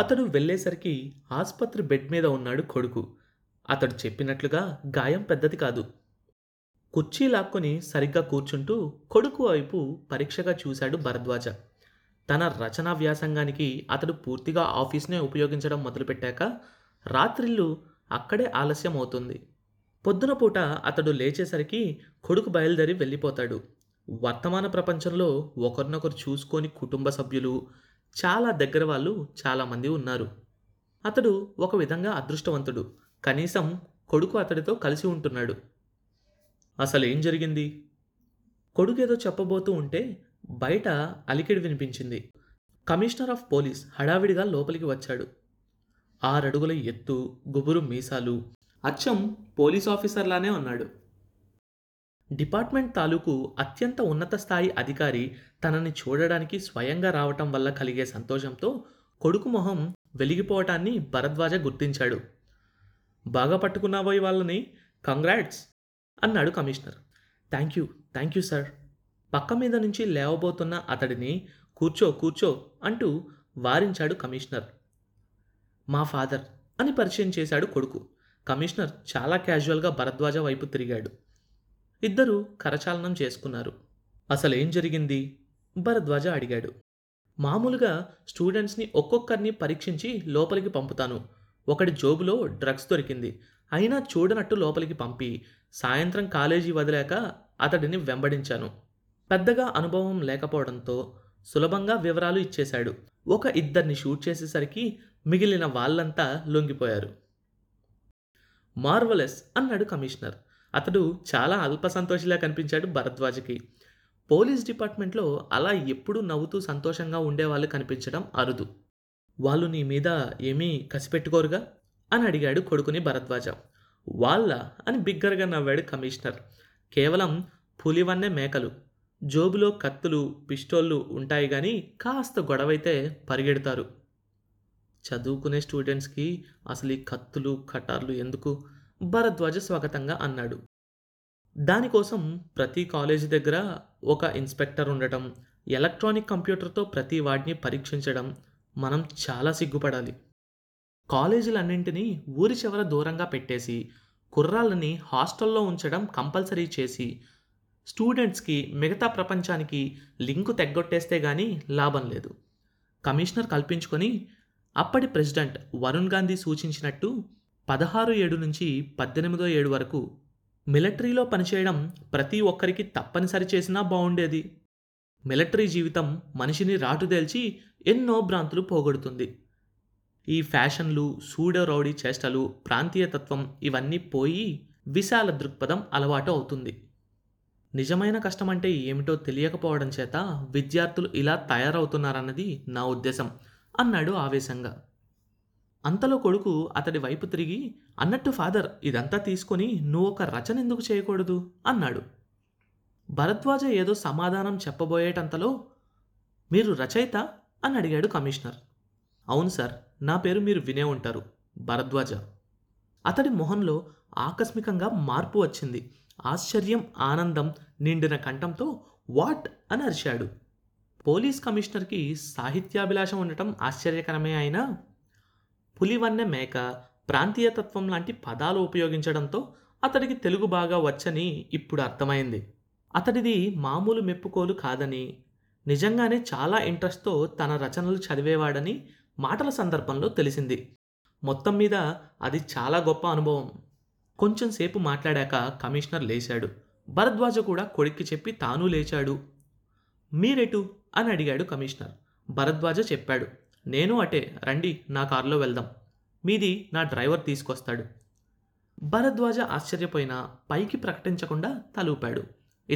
అతడు వెళ్ళేసరికి ఆసుపత్రి బెడ్ మీద ఉన్నాడు కొడుకు. అతడు చెప్పినట్లుగా గాయం పెద్దది కాదు. కుర్చీ లాక్కొని సరిగ్గా కూర్చుంటూ కొడుకు వైపు పరీక్షగా చూశాడు భరద్వాజ. తన రచనా వ్యాసంగానికి అతడు పూర్తిగా ఆఫీస్నే ఉపయోగించడం మొదలుపెట్టాక రాత్రిళ్ళు అక్కడే ఆలస్యం అవుతుంది. పొద్దున పూట అతడు లేచేసరికి కొడుకు బయలుదేరి వెళ్ళిపోతాడు. వర్తమాన ప్రపంచంలో ఒకరినొకరు చూసుకొని కుటుంబ సభ్యులు, చాలా దగ్గర వాళ్ళు చాలామంది ఉన్నారు. అతడు ఒక విధంగా అదృష్టవంతుడు. కనీసం కొడుకు అతడితో కలిసి ఉంటున్నాడు. అసలేం జరిగింది? కొడుకేదో చెప్పబోతూ ఉంటే బయట అలికిడి వినిపించింది. కమిషనర్ ఆఫ్ పోలీస్ హడావిడిగా లోపలికి వచ్చాడు. 6 అడుగుల ఎత్తు, గుబురు మీసాలు, అచ్చం పోలీస్ ఆఫీసర్లానే ఉన్నాడు. డిపార్ట్మెంట్ తాలూకు అత్యంత ఉన్నత స్థాయి అధికారి తనని చూడడానికి స్వయంగా రావటం వల్ల కలిగే సంతోషంతో కొడుకు మొహం వెలిగిపోవటాన్ని భరద్వాజ గుర్తించాడు. బాగా పట్టుకున్నాబోయి వాళ్ళని, కంగ్రాట్స్ అన్నాడు కమిషనర్. Thank you sir. పక్క మీద నుంచి లేవబోతున్న అతడిని కూర్చో అంటూ వారించాడు కమిషనర్. మా ఫాదర్ అని పరిచయం చేశాడు కొడుకు. కమిషనర్ చాలా క్యాజువల్గా భరద్వాజ వైపు తిరిగాడు. ఇద్దరూ కరచాలనం చేసుకున్నారు. అసలేం జరిగింది? భరద్వాజ అడిగాడు. మామూలుగా స్టూడెంట్స్ని ఒక్కొక్కరిని పరీక్షించి లోపలికి పంపుతాను. ఒకడి జోబులో డ్రగ్స్ దొరికింది. అయినా చూడనట్టు లోపలికి పంపి సాయంత్రం కాలేజీ వదిలాక అతడిని వెంబడించాను. పెద్దగా అనుభవం లేకపోవడంతో సులభంగా వివరాలు ఇచ్చేశాడు. 1-2 షూట్ చేసేసరికి మిగిలిన వాళ్ళంతా లొంగిపోయారు. మార్వలెస్ అన్నాడు కమిషనర్. అతడు చాలా అల్ప సంతోషిలా కనిపించాడు భరద్వాజకి. పోలీస్ డిపార్ట్మెంట్లో అలా ఎప్పుడూ నవ్వుతూ సంతోషంగా ఉండేవాళ్ళు కనిపించడం అరుదు. వాళ్ళు నీ మీద ఏమీ కసిపెట్టుకోరుగా అని అడిగాడు కొడుకుని భరద్వాజ. వాళ్ళ అని బిగ్గరగా నవ్వాడు కమిషనర్. కేవలం పులివన్నే మేకలు, జోబులో కత్తులు, పిస్టోళ్ళు ఉంటాయి కానీ కాస్త గొడవైతే పరిగెడతారు. చదువుకునే స్టూడెంట్స్కి అసలు ఈ కత్తులు కటార్లు ఎందుకు? భరద్వాజ స్వాగతంగా అన్నాడు. దానికోసం ప్రతి కాలేజీ దగ్గర ఒక ఇన్స్పెక్టర్ ఉండటం, ఎలక్ట్రానిక్ కంప్యూటర్తో ప్రతి వాడిని పరీక్షించడం, మనం చాలా సిగ్గుపడాలి. కాలేజీలన్నింటినీ ఊరి చివర దూరంగా పెట్టేసి కుర్రాళ్ళని హాస్టల్లో ఉంచడం కంపల్సరీ చేసి స్టూడెంట్స్కి మిగతా ప్రపంచానికి లింకు తెగ్గొట్టేస్తే కానీ లాభం లేదు. కమిషనర్ కల్పించుకొని అప్పటి ప్రెసిడెంట్ వరుణ్ గాంధీ సూచించినట్టు 16/7 నుంచి 18/7 వరకు మిలిటరీలో పనిచేయడం ప్రతి ఒక్కరికి తప్పనిసరి చేసినా బాగుండేది. మిలిటరీ జీవితం మనిషిని రాటుదేల్చి ఎన్నో భ్రాంతులు పోగొడుతుంది. ఈ ఫ్యాషన్లు, సూడో రౌడీ చేష్టలు, ప్రాంతీయతత్వం ఇవన్నీ పోయి విశాల దృక్పథం అలవాటు అవుతుంది. నిజమైన కష్టమంటే ఏమిటో తెలియకపోవడం చేత విద్యార్థులు ఇలా తయారవుతున్నారన్నది నా ఉద్దేశం అన్నాడు ఆవేశంగా. అంతలో కొడుకు అతడి వైపు తిరిగి, అన్నట్టు ఫాదర్, ఇదంతా తీసుకొని నువ్వొక రచన ఎందుకు చేయకూడదు అన్నాడు. భరద్వాజ ఏదో సమాధానం చెప్పబోయేటంతలో, మీరు రచయిత అని అడిగాడు కమిషనర్. అవును సార్, నా పేరు మీరు వినే ఉంటారు, భరద్వాజ. అతడి మొహంలో ఆకస్మికంగా మార్పు వచ్చింది. ఆశ్చర్యం, ఆనందం నిండిన కంఠంతో వాట్ అని అరిచాడు. పోలీస్ కమిషనర్కి సాహిత్యాభిలాషం ఉండటం ఆశ్చర్యకరమే. అయినా పులివన్నె మేక, ప్రాంతీయతత్వం లాంటి పదాలు ఉపయోగించడంతో అతడికి తెలుగు బాగా వచ్చని ఇప్పుడు అర్థమైంది. అతడిది మామూలు మెప్పుకోలు కాదని, నిజంగానే చాలా ఇంట్రెస్ట్తో తన రచనలు చదివేవాడని మాటల సందర్భంలో తెలిసింది. మొత్తం మీద అది చాలా గొప్ప అనుభవం. కొంచెంసేపు మాట్లాడాక కమిషనర్ లేచాడు. భరద్వాజ కూడా కొడుక్కి చెప్పి తాను లేచాడు. మీరెటు అని అడిగాడు కమిషనర్. భరద్వాజ చెప్పాడు, నేను అటే, రండి, నా కారులో వెళ్దాం, మీది నా డ్రైవర్ తీసుకొస్తాడు. భరద్వాజ ఆశ్చర్యపోయినా పైకి ప్రకటించకుండా తలూపాడు.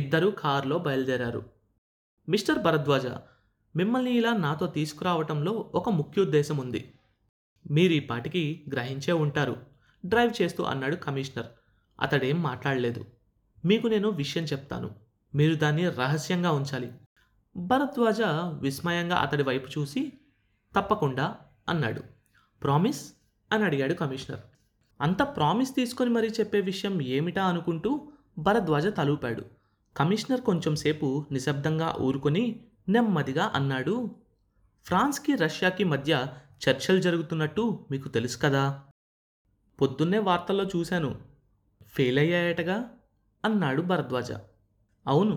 ఇద్దరూ కారులో బయలుదేరారు. మిస్టర్ భరద్వాజ, మిమ్మల్ని ఇలా నాతో తీసుకురావటంలో ఒక ముఖ్యోద్దేశం ఉంది. మీరీ పాటికి గ్రహించే ఉంటారు డ్రైవ్ చేస్తూ అన్నాడు కమిషనర్. అతడేం మాట్లాడలేదు. మీకు నేను విషయం చెప్తాను, మీరు దాన్ని రహస్యంగా ఉంచాలి. భరద్వాజ విస్మయంగా అతడి వైపు చూసి, తప్పకుండా అన్నాడు. ప్రామిస్ అని అడిగాడు కమిషనర్. అంత ప్రామిస్ తీసుకొని మరీ చెప్పే విషయం ఏమిటా అనుకుంటూ భరద్వాజ తలూపాడు. కమిషనర్ కొంచెంసేపు నిశ్శబ్దంగా ఊరుకొని నెమ్మదిగా అన్నాడు, ఫ్రాన్స్కి రష్యాకి మధ్య చర్చలు జరుగుతున్నట్టు మీకు తెలుసు కదా, పొద్దున్నే వార్తల్లో చూశాను, ఫెయిల్ అయ్యాయటగా అన్నాడు భరద్వాజ. అవును,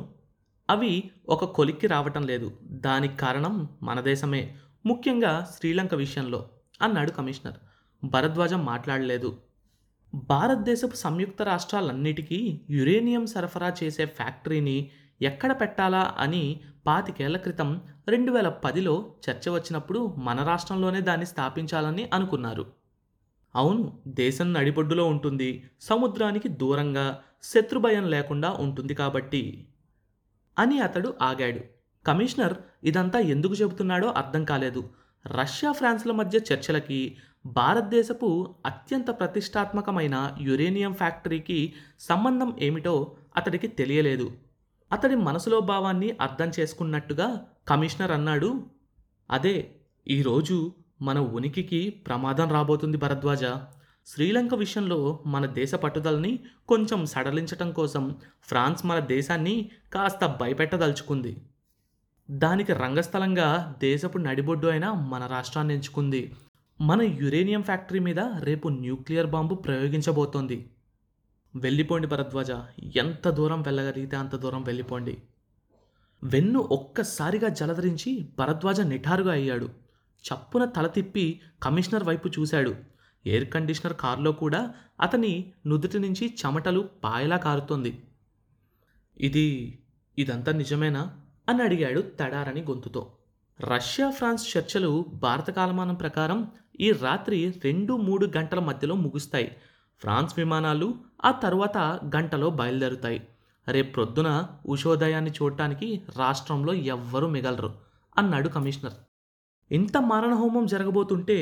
అవి ఒక కొలిక్కి రావటం లేదు, దానికి కారణం మన దేశమే, ముఖ్యంగా శ్రీలంక విషయంలో అన్నాడు కమిషనర్. భరద్వాజ మాట్లాడలేదు. భారతదేశపు సంయుక్త రాష్ట్రాలన్నిటికీ యురేనియం సరఫరా చేసే ఫ్యాక్టరీని ఎక్కడ పెట్టాలా అని 25 ఏళ్ల క్రితం 2010లో చర్చ వచ్చినప్పుడు మన రాష్ట్రంలోనే దాన్ని స్థాపించాలని అనుకున్నారు. అవును, దేశం నడిబొడ్డులో ఉంటుంది, సముద్రానికి దూరంగా, శత్రుభయం లేకుండా ఉంటుంది కాబట్టి అని అతడు ఆగాడు. కమిషనర్ ఇదంతా ఎందుకు చెబుతున్నాడో అర్థం కాలేదు. రష్యా ఫ్రాన్స్ల మధ్య చర్చలకి భారతదేశపు అత్యంత ప్రతిష్టాత్మకమైన యురేనియం ఫ్యాక్టరీకి సంబంధం ఏమిటో అతడికి తెలియలేదు. అతడి మనసులో భావాన్ని అర్థం చేసుకున్నట్టుగా కమిషనర్ అన్నాడు, అదే, ఈరోజు మన ఉనికికి ప్రమాదం రాబోతుంది భరద్వాజ. శ్రీలంక విషయంలో మన దేశ పట్టుదలని కొంచెం సడలించటం కోసం ఫ్రాన్స్ మన దేశాన్ని కాస్త భయపెట్టదలుచుకుంది. దానికి రంగస్థలంగా దేశపు నడిబొడ్డు అయిన మన రాష్ట్రాన్ని ఎంచుకుంది. మన యురేనియం ఫ్యాక్టరీ మీద రేపు న్యూక్లియర్ బాంబు ప్రయోగించబోతోంది. వెళ్ళిపోండి భరద్వాజ, ఎంత దూరం వెళ్ళగలిగితే అంత దూరం వెళ్ళిపోండి. వెన్ను ఒక్కసారిగా జలధరించి భరద్వాజ నిఠారుగా అయ్యాడు. చప్పున తల తిప్పి కమిషనర్ వైపు చూశాడు. ఎయిర్ కండిషనర్ కారులో కూడా అతని నుదుటి నుంచి చెమటలు పాయలా కారుతోంది. ఇదంతా నిజమేనా అని అడిగాడు తడారని గొంతుతో. రష్యా ఫ్రాన్స్ చర్చలు భారత కాలమానం ప్రకారం ఈ రాత్రి 2-3 గంటల మధ్యలో ముగుస్తాయి. ఫ్రాన్స్ విమానాలు ఆ తర్వాత గంటలో బయలుదేరుతాయి. రేపు ప్రొద్దున ఉషోదయాన్ని చూడటానికి రాష్ట్రంలో ఎవ్వరూ మిగలరు అన్నాడు కమిషనర్. ఇంత మారణహోమం జరగబోతుంటే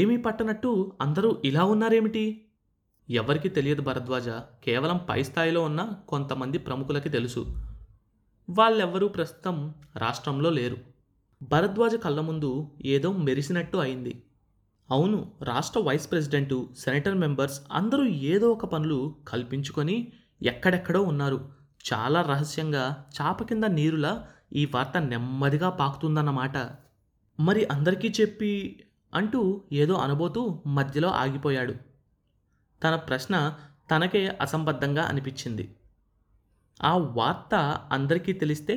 ఏమీ పట్టనట్టు అందరూ ఇలా ఉన్నారేమిటి? ఎవరికి తెలియదు భరద్వాజ, కేవలం పై స్థాయిలో ఉన్న కొంతమంది ప్రముఖులకి తెలుసు. వాళ్ళెవ్వరూ ప్రస్తుతం రాష్ట్రంలో లేరు. భరద్వాజ కళ్ళ ముందు ఏదో మెరిసినట్టు అయింది. అవును, రాష్ట్ర వైస్ ప్రెసిడెంటు, సెనేటర్ మెంబర్స్ అందరూ ఏదో ఒక పనులు కల్పించుకొని ఎక్కడెక్కడో ఉన్నారు. చాలా రహస్యంగా చాప కింద నీరులా ఈ వార్త నెమ్మదిగా పాకుతుందన్నమాట. మరి అందరికీ చెప్పి అంటూ ఏదో అనబోతూ మధ్యలో ఆగిపోయాడు. తన ప్రశ్న తనకే అసంబద్ధంగా అనిపించింది. ఆ వార్త అందరికీ తెలిస్తే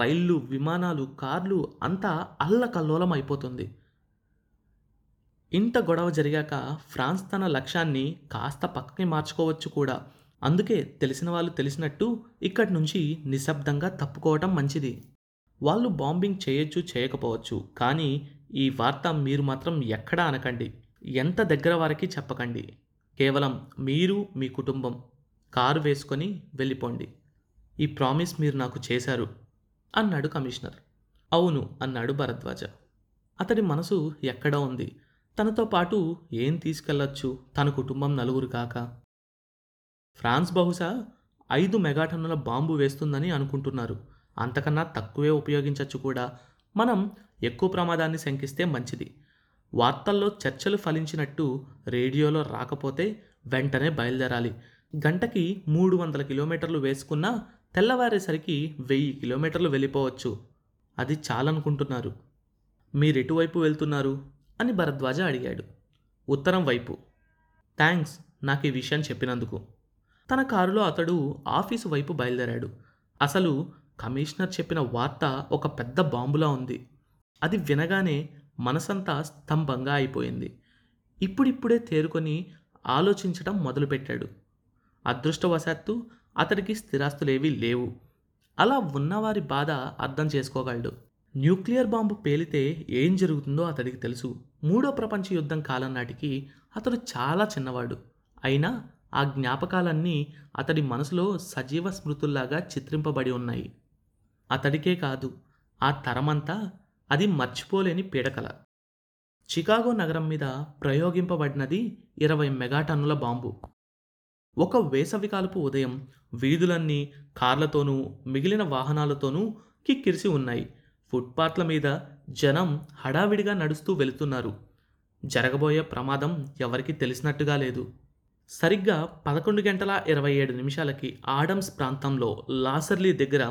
రైళ్ళు, విమానాలు, కార్లు అంతా అల్లకల్లోలం అయిపోతుంది. ఇంత గొడవ జరిగాక ఫ్రాన్స్ తన లక్ష్యాన్ని కాస్త పక్కకి మార్చుకోవచ్చు కూడా. అందుకే తెలిసిన వాళ్ళు తెలిసినట్టు ఇక్కడి నుంచి నిశ్శబ్దంగా తప్పుకోవటం మంచిది. వాళ్ళు బాంబింగ్ చేయొచ్చు, చేయకపోవచ్చు, కానీ ఈ వార్త మీరు మాత్రం ఎక్కడా అనకండి, ఎంత దగ్గర వారికి చెప్పకండి. కేవలం మీరు, మీ కుటుంబం కారు వేసుకొని వెళ్ళిపోండి. ఈ ప్రామిస్ మీరు నాకు చేశారు అన్నాడు కమిషనర్. అవును అన్నాడు భరద్వాజ. అతడి మనసు ఎక్కడా ఉంది, తనతో పాటు ఏం తీసుకెళ్లొచ్చు, తన కుటుంబం నలుగురు కాక. ఫ్రాన్స్ బహుశా 5 మెగాటన్నుల బాంబు వేస్తుందని అనుకుంటున్నారు, అంతకన్నా తక్కువే ఉపయోగించవచ్చు కూడా. మనం ఎక్కువ ప్రమాదాన్ని శంకిస్తే మంచిది. వార్తల్లో చర్చలు ఫలించినట్టు రేడియోలో రాకపోతే వెంటనే బయలుదేరాలి. గంటకి 300 కిలోమీటర్లు వేసుకున్నా తెల్లవారేసరికి 1000 కిలోమీటర్లు వెళ్ళిపోవచ్చు. అది చాలనుకుంటున్నారు. మీరెటువైపు వెళ్తున్నారు అని భరద్వాజ అడిగాడు. ఉత్తరం వైపు. థ్యాంక్స్ నాకు ఈ విషయం చెప్పినందుకు. తన కారులో అతడు ఆఫీసు వైపు బయలుదేరాడు. అసలు కమిషనర్ చెప్పిన వార్త ఒక పెద్ద బాంబులా ఉంది. అది వినగానే మనసంతా స్తంభంగా అయిపోయింది. ఇప్పుడిప్పుడే తేరుకొని ఆలోచించడం మొదలుపెట్టాడు. అదృష్టవశాత్తు అతడికి స్థిరాస్తులేవీ లేవు. అలా ఉన్నవారి బాధ అర్థం చేసుకోగలడు. న్యూక్లియర్ బాంబు పేలితే ఏం జరుగుతుందో అతడికి తెలుసు. 3వ ప్రపంచ యుద్ధం కాలం నాటికి అతడు చాలా చిన్నవాడు. అయినా ఆ జ్ఞాపకాలన్నీ అతడి మనసులో సజీవ స్మృతుల్లాగా చిత్రింపబడి ఉన్నాయి. అతడికే కాదు, ఆ తరమంతా అది మర్చిపోలేని పీడకల. చికాగో నగరం మీద ప్రయోగింపబడినది 20 మెగాటన్నుల బాంబు. ఒక వేసవికాలపు ఉదయం వీధులన్నీ కార్లతోనూ మిగిలిన వాహనాలతోనూ కిక్కిరిసి ఉన్నాయి. ఫుట్పాత్ల మీద జనం హడావిడిగా నడుస్తూ వెళుతున్నారు. జరగబోయే ప్రమాదం ఎవరికీ తెలిసినట్టుగా లేదు. సరిగ్గా 11:27 ఆడమ్స్ ప్రాంతంలో లాసర్లీ దగ్గర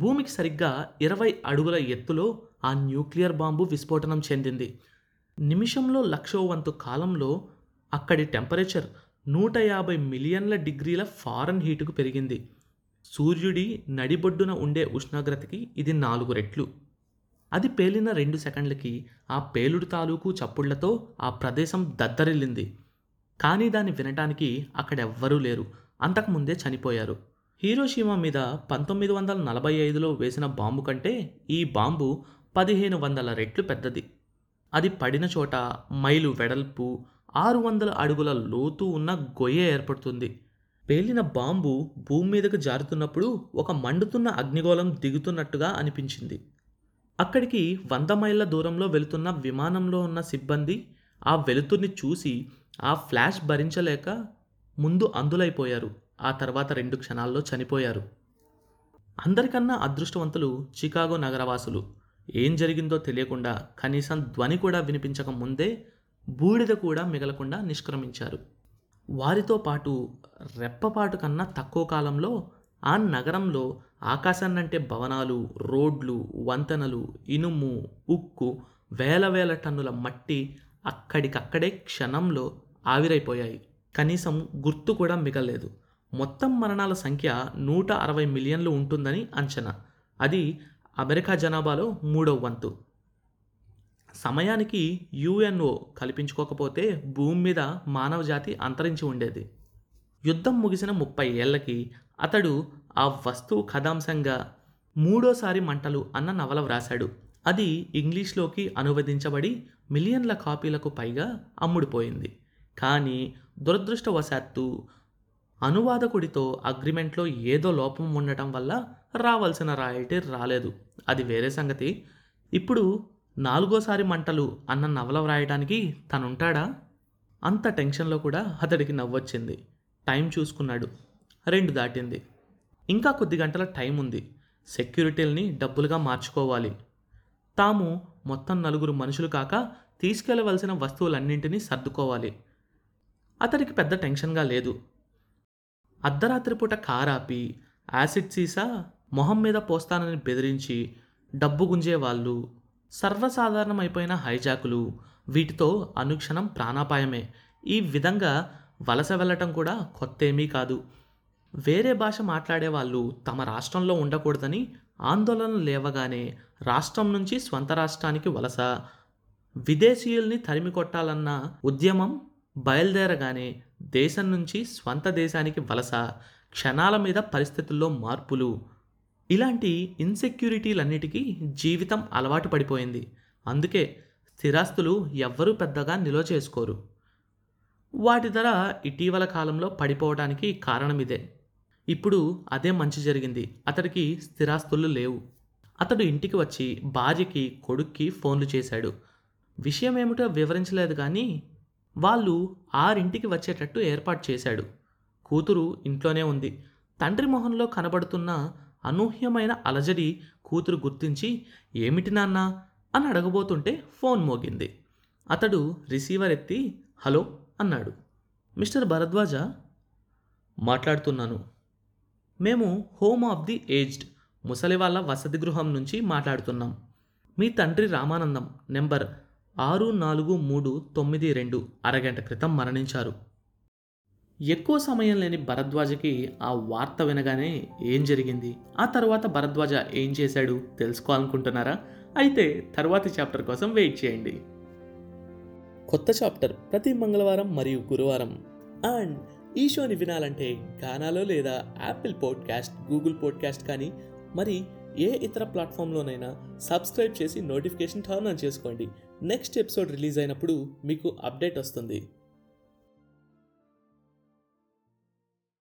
భూమికి సరిగ్గా 20 అడుగుల ఎత్తులో ఆ న్యూక్లియర్ బాంబు విస్ఫోటనం చెందింది. నిమిషంలో 1,00,000వ వంతు కాలంలో అక్కడి టెంపరేచర్ 150 మిలియన్ల డిగ్రీల ఫారెన్ హీటుకు పెరిగింది. సూర్యుడి నడిబొడ్డున ఉండే ఉష్ణోగ్రతకి ఇది 4 రెట్లు. అది పేలిన 2 సెకండ్లకి ఆ పేలుడు తాలూకు చప్పుళ్లతో ఆ ప్రదేశం దద్దరిల్లింది. కానీ దాన్ని వినటానికి అక్కడెవ్వరూ లేరు, అంతకుముందే చనిపోయారు. హీరోషిమా మీద 1945లో వేసిన బాంబు కంటే ఈ బాంబు 1,500 రెట్లు పెద్దది. అది పడిన చోట మైలు వెడల్పు, 600 అడుగుల లోతు ఉన్న గొయ్య ఏర్పడుతుంది. పేలిన బాంబు భూమి మీదకు జారుతున్నప్పుడు ఒక మండుతున్న అగ్నిగోళం దిగుతున్నట్టుగా అనిపించింది. అక్కడికి 100 మైళ్ళ దూరంలో వెళుతున్న విమానంలో ఉన్న సిబ్బంది ఆ వెలుతుర్ని చూసి ఆ ఫ్లాష్ భరించలేక ముందు అందులైపోయారు. ఆ తర్వాత 2 క్షణాల్లో చనిపోయారు. అందరికన్నా అదృష్టవంతులు చికాగో నగరవాసులు. ఏం జరిగిందో తెలియకుండా, కనీసం ధ్వని కూడా వినిపించక ముందే బూడిద కూడా మిగలకుండా నిష్క్రమించారు. వారితో పాటు రెప్పపాటు కన్నా తక్కువ కాలంలో ఆ నగరంలో ఆకాశాన్నంటే భవనాలు, రోడ్లు, వంతెనలు, ఇనుము, ఉక్కు, వేల వేల టన్నుల మట్టి అక్కడికక్కడే క్షణంలో ఆవిరైపోయాయి. కనీసం గుర్తు కూడా మిగలలేదు. మొత్తం మరణాల సంఖ్య 160 మిలియన్లు ఉంటుందని అంచనా. అది అమెరికా జనాభాలో 3వ వంతు. సమయానికి యుఎన్ఓ కల్పించుకోకపోతే భూమి మీద మానవజాతి అంతరించి ఉండేది. యుద్ధం ముగిసిన 30 ఏళ్లకి అతడు ఆ వస్తువు కథాంశంగా 3వ సారి మంటలు అన్న నవల వ్రాశాడు. అది ఇంగ్లీష్లోకి అనువదించబడి మిలియన్ల కాపీలకు పైగా అమ్ముడుపోయింది. కానీ దురదృష్టవశాత్తు అనువాదకుడితో అగ్రిమెంట్లో ఏదో లోపం ఉండటం వల్ల రావాల్సిన రాయల్టీ రాలేదు. అది వేరే సంగతి. ఇప్పుడు 4వ సారి మంటలు అన్న నవల వ్రాయడానికి తనుంటాడా? అంత టెన్షన్లో కూడా అతడికి నవ్వొచ్చింది. టైం చూసుకున్నాడు. 2 దాటింది. ఇంకా కొద్ది గంటల టైం ఉంది. సెక్యూరిటీల్ని డబ్బులుగా మార్చుకోవాలి. తాము మొత్తం 4 మనుషులు కాక తీసుకెళ్లవలసిన వస్తువులన్నింటినీ సర్దుకోవాలి. అతడికి పెద్ద టెన్షన్గా లేదు. అర్ధరాత్రిపూట కారాపి యాసిడ్ సీసా మొహం మీద పోస్తానని బెదిరించి డబ్బు గుంజేవాళ్ళు, సర్వసాధారణమైపోయిన హైజాకులు, వీటితో అనుక్షణం ప్రాణాపాయమే. ఈ విధంగా వలస వెళ్ళటం కూడా కొత్తేమీ కాదు. వేరే భాష మాట్లాడేవాళ్ళు తమ రాష్ట్రంలో ఉండకూడదని ఆందోళన లేవగానే రాష్ట్రం నుంచి స్వంత రాష్ట్రానికి వలస, విదేశీయుల్ని తరిమి కొట్టాలన్న ఉద్యమం బయలుదేరగానే దేశం నుంచి స్వంత దేశానికి వలస, క్షణాల మీద పరిస్థితుల్లో మార్పులు, ఇలాంటి ఇన్సెక్యూరిటీలన్నిటికీ జీవితం అలవాటు పడిపోయింది. అందుకే స్థిరాస్తులు ఎవ్వరూ పెద్దగా నిల్వ చేసుకోరు. వాటి ధర ఇటీవల కాలంలో పడిపోవడానికి కారణం ఇదే. ఇప్పుడు అదే మంచి జరిగింది. అతడికి స్థిరాస్తులు లేవు. అతడు ఇంటికి వచ్చి భార్యకి, కొడుక్కి ఫోన్లు చేశాడు. విషయం ఏమిటో వివరించలేదు, కానీ వాళ్ళు 6ింటికి వచ్చేటట్టు ఏర్పాటు చేశాడు. కూతురు ఇంట్లోనే ఉంది. తండ్రి మొహంలో కనబడుతున్న అనూహ్యమైన అలజడి కూతురు గుర్తించి ఏమిటి నాన్నా అని అడగబోతుంటే ఫోన్ మోగింది. అతడు రిసీవర్ ఎత్తి హలో అన్నాడు. మిస్టర్ భరద్వాజ మాట్లాడుతున్నాను. మేము హోమ్ ఆఫ్ ది ఏజ్డ్, ముసలివాళ్ళ వసతి గృహం నుంచి మాట్లాడుతున్నాం. మీ తండ్రి రామానందం నెంబర్ 64392 అరగంట క్రితం మరణించారు. ఎక్కువ సమయం లేని భరద్వాజకి ఆ వార్త వినగానే ఏం జరిగింది, ఆ తర్వాత భరద్వాజ ఏం చేశాడు తెలుసుకోవాలనుకుంటున్నారా? అయితే తర్వాతి చాప్టర్ కోసం వెయిట్ చేయండి. కొత్త చాప్టర్ ప్రతి మంగళవారం మరియు గురువారం. అండ్ ఈ షోని వినాలంటే గానాలో లేదా యాపిల్ పాడ్కాస్ట్, గూగుల్ పాడ్కాస్ట్ కానీ మరి ఏ ఇతర ప్లాట్ఫామ్లోనైనా సబ్స్క్రైబ్ చేసి నోటిఫికేషన్ టర్న్ ఆన్ చేసుకోండి. నెక్స్ట్ ఎపిసోడ్ రిలీజ్ అయినప్పుడు మీకు అప్డేట్ వస్తుంది.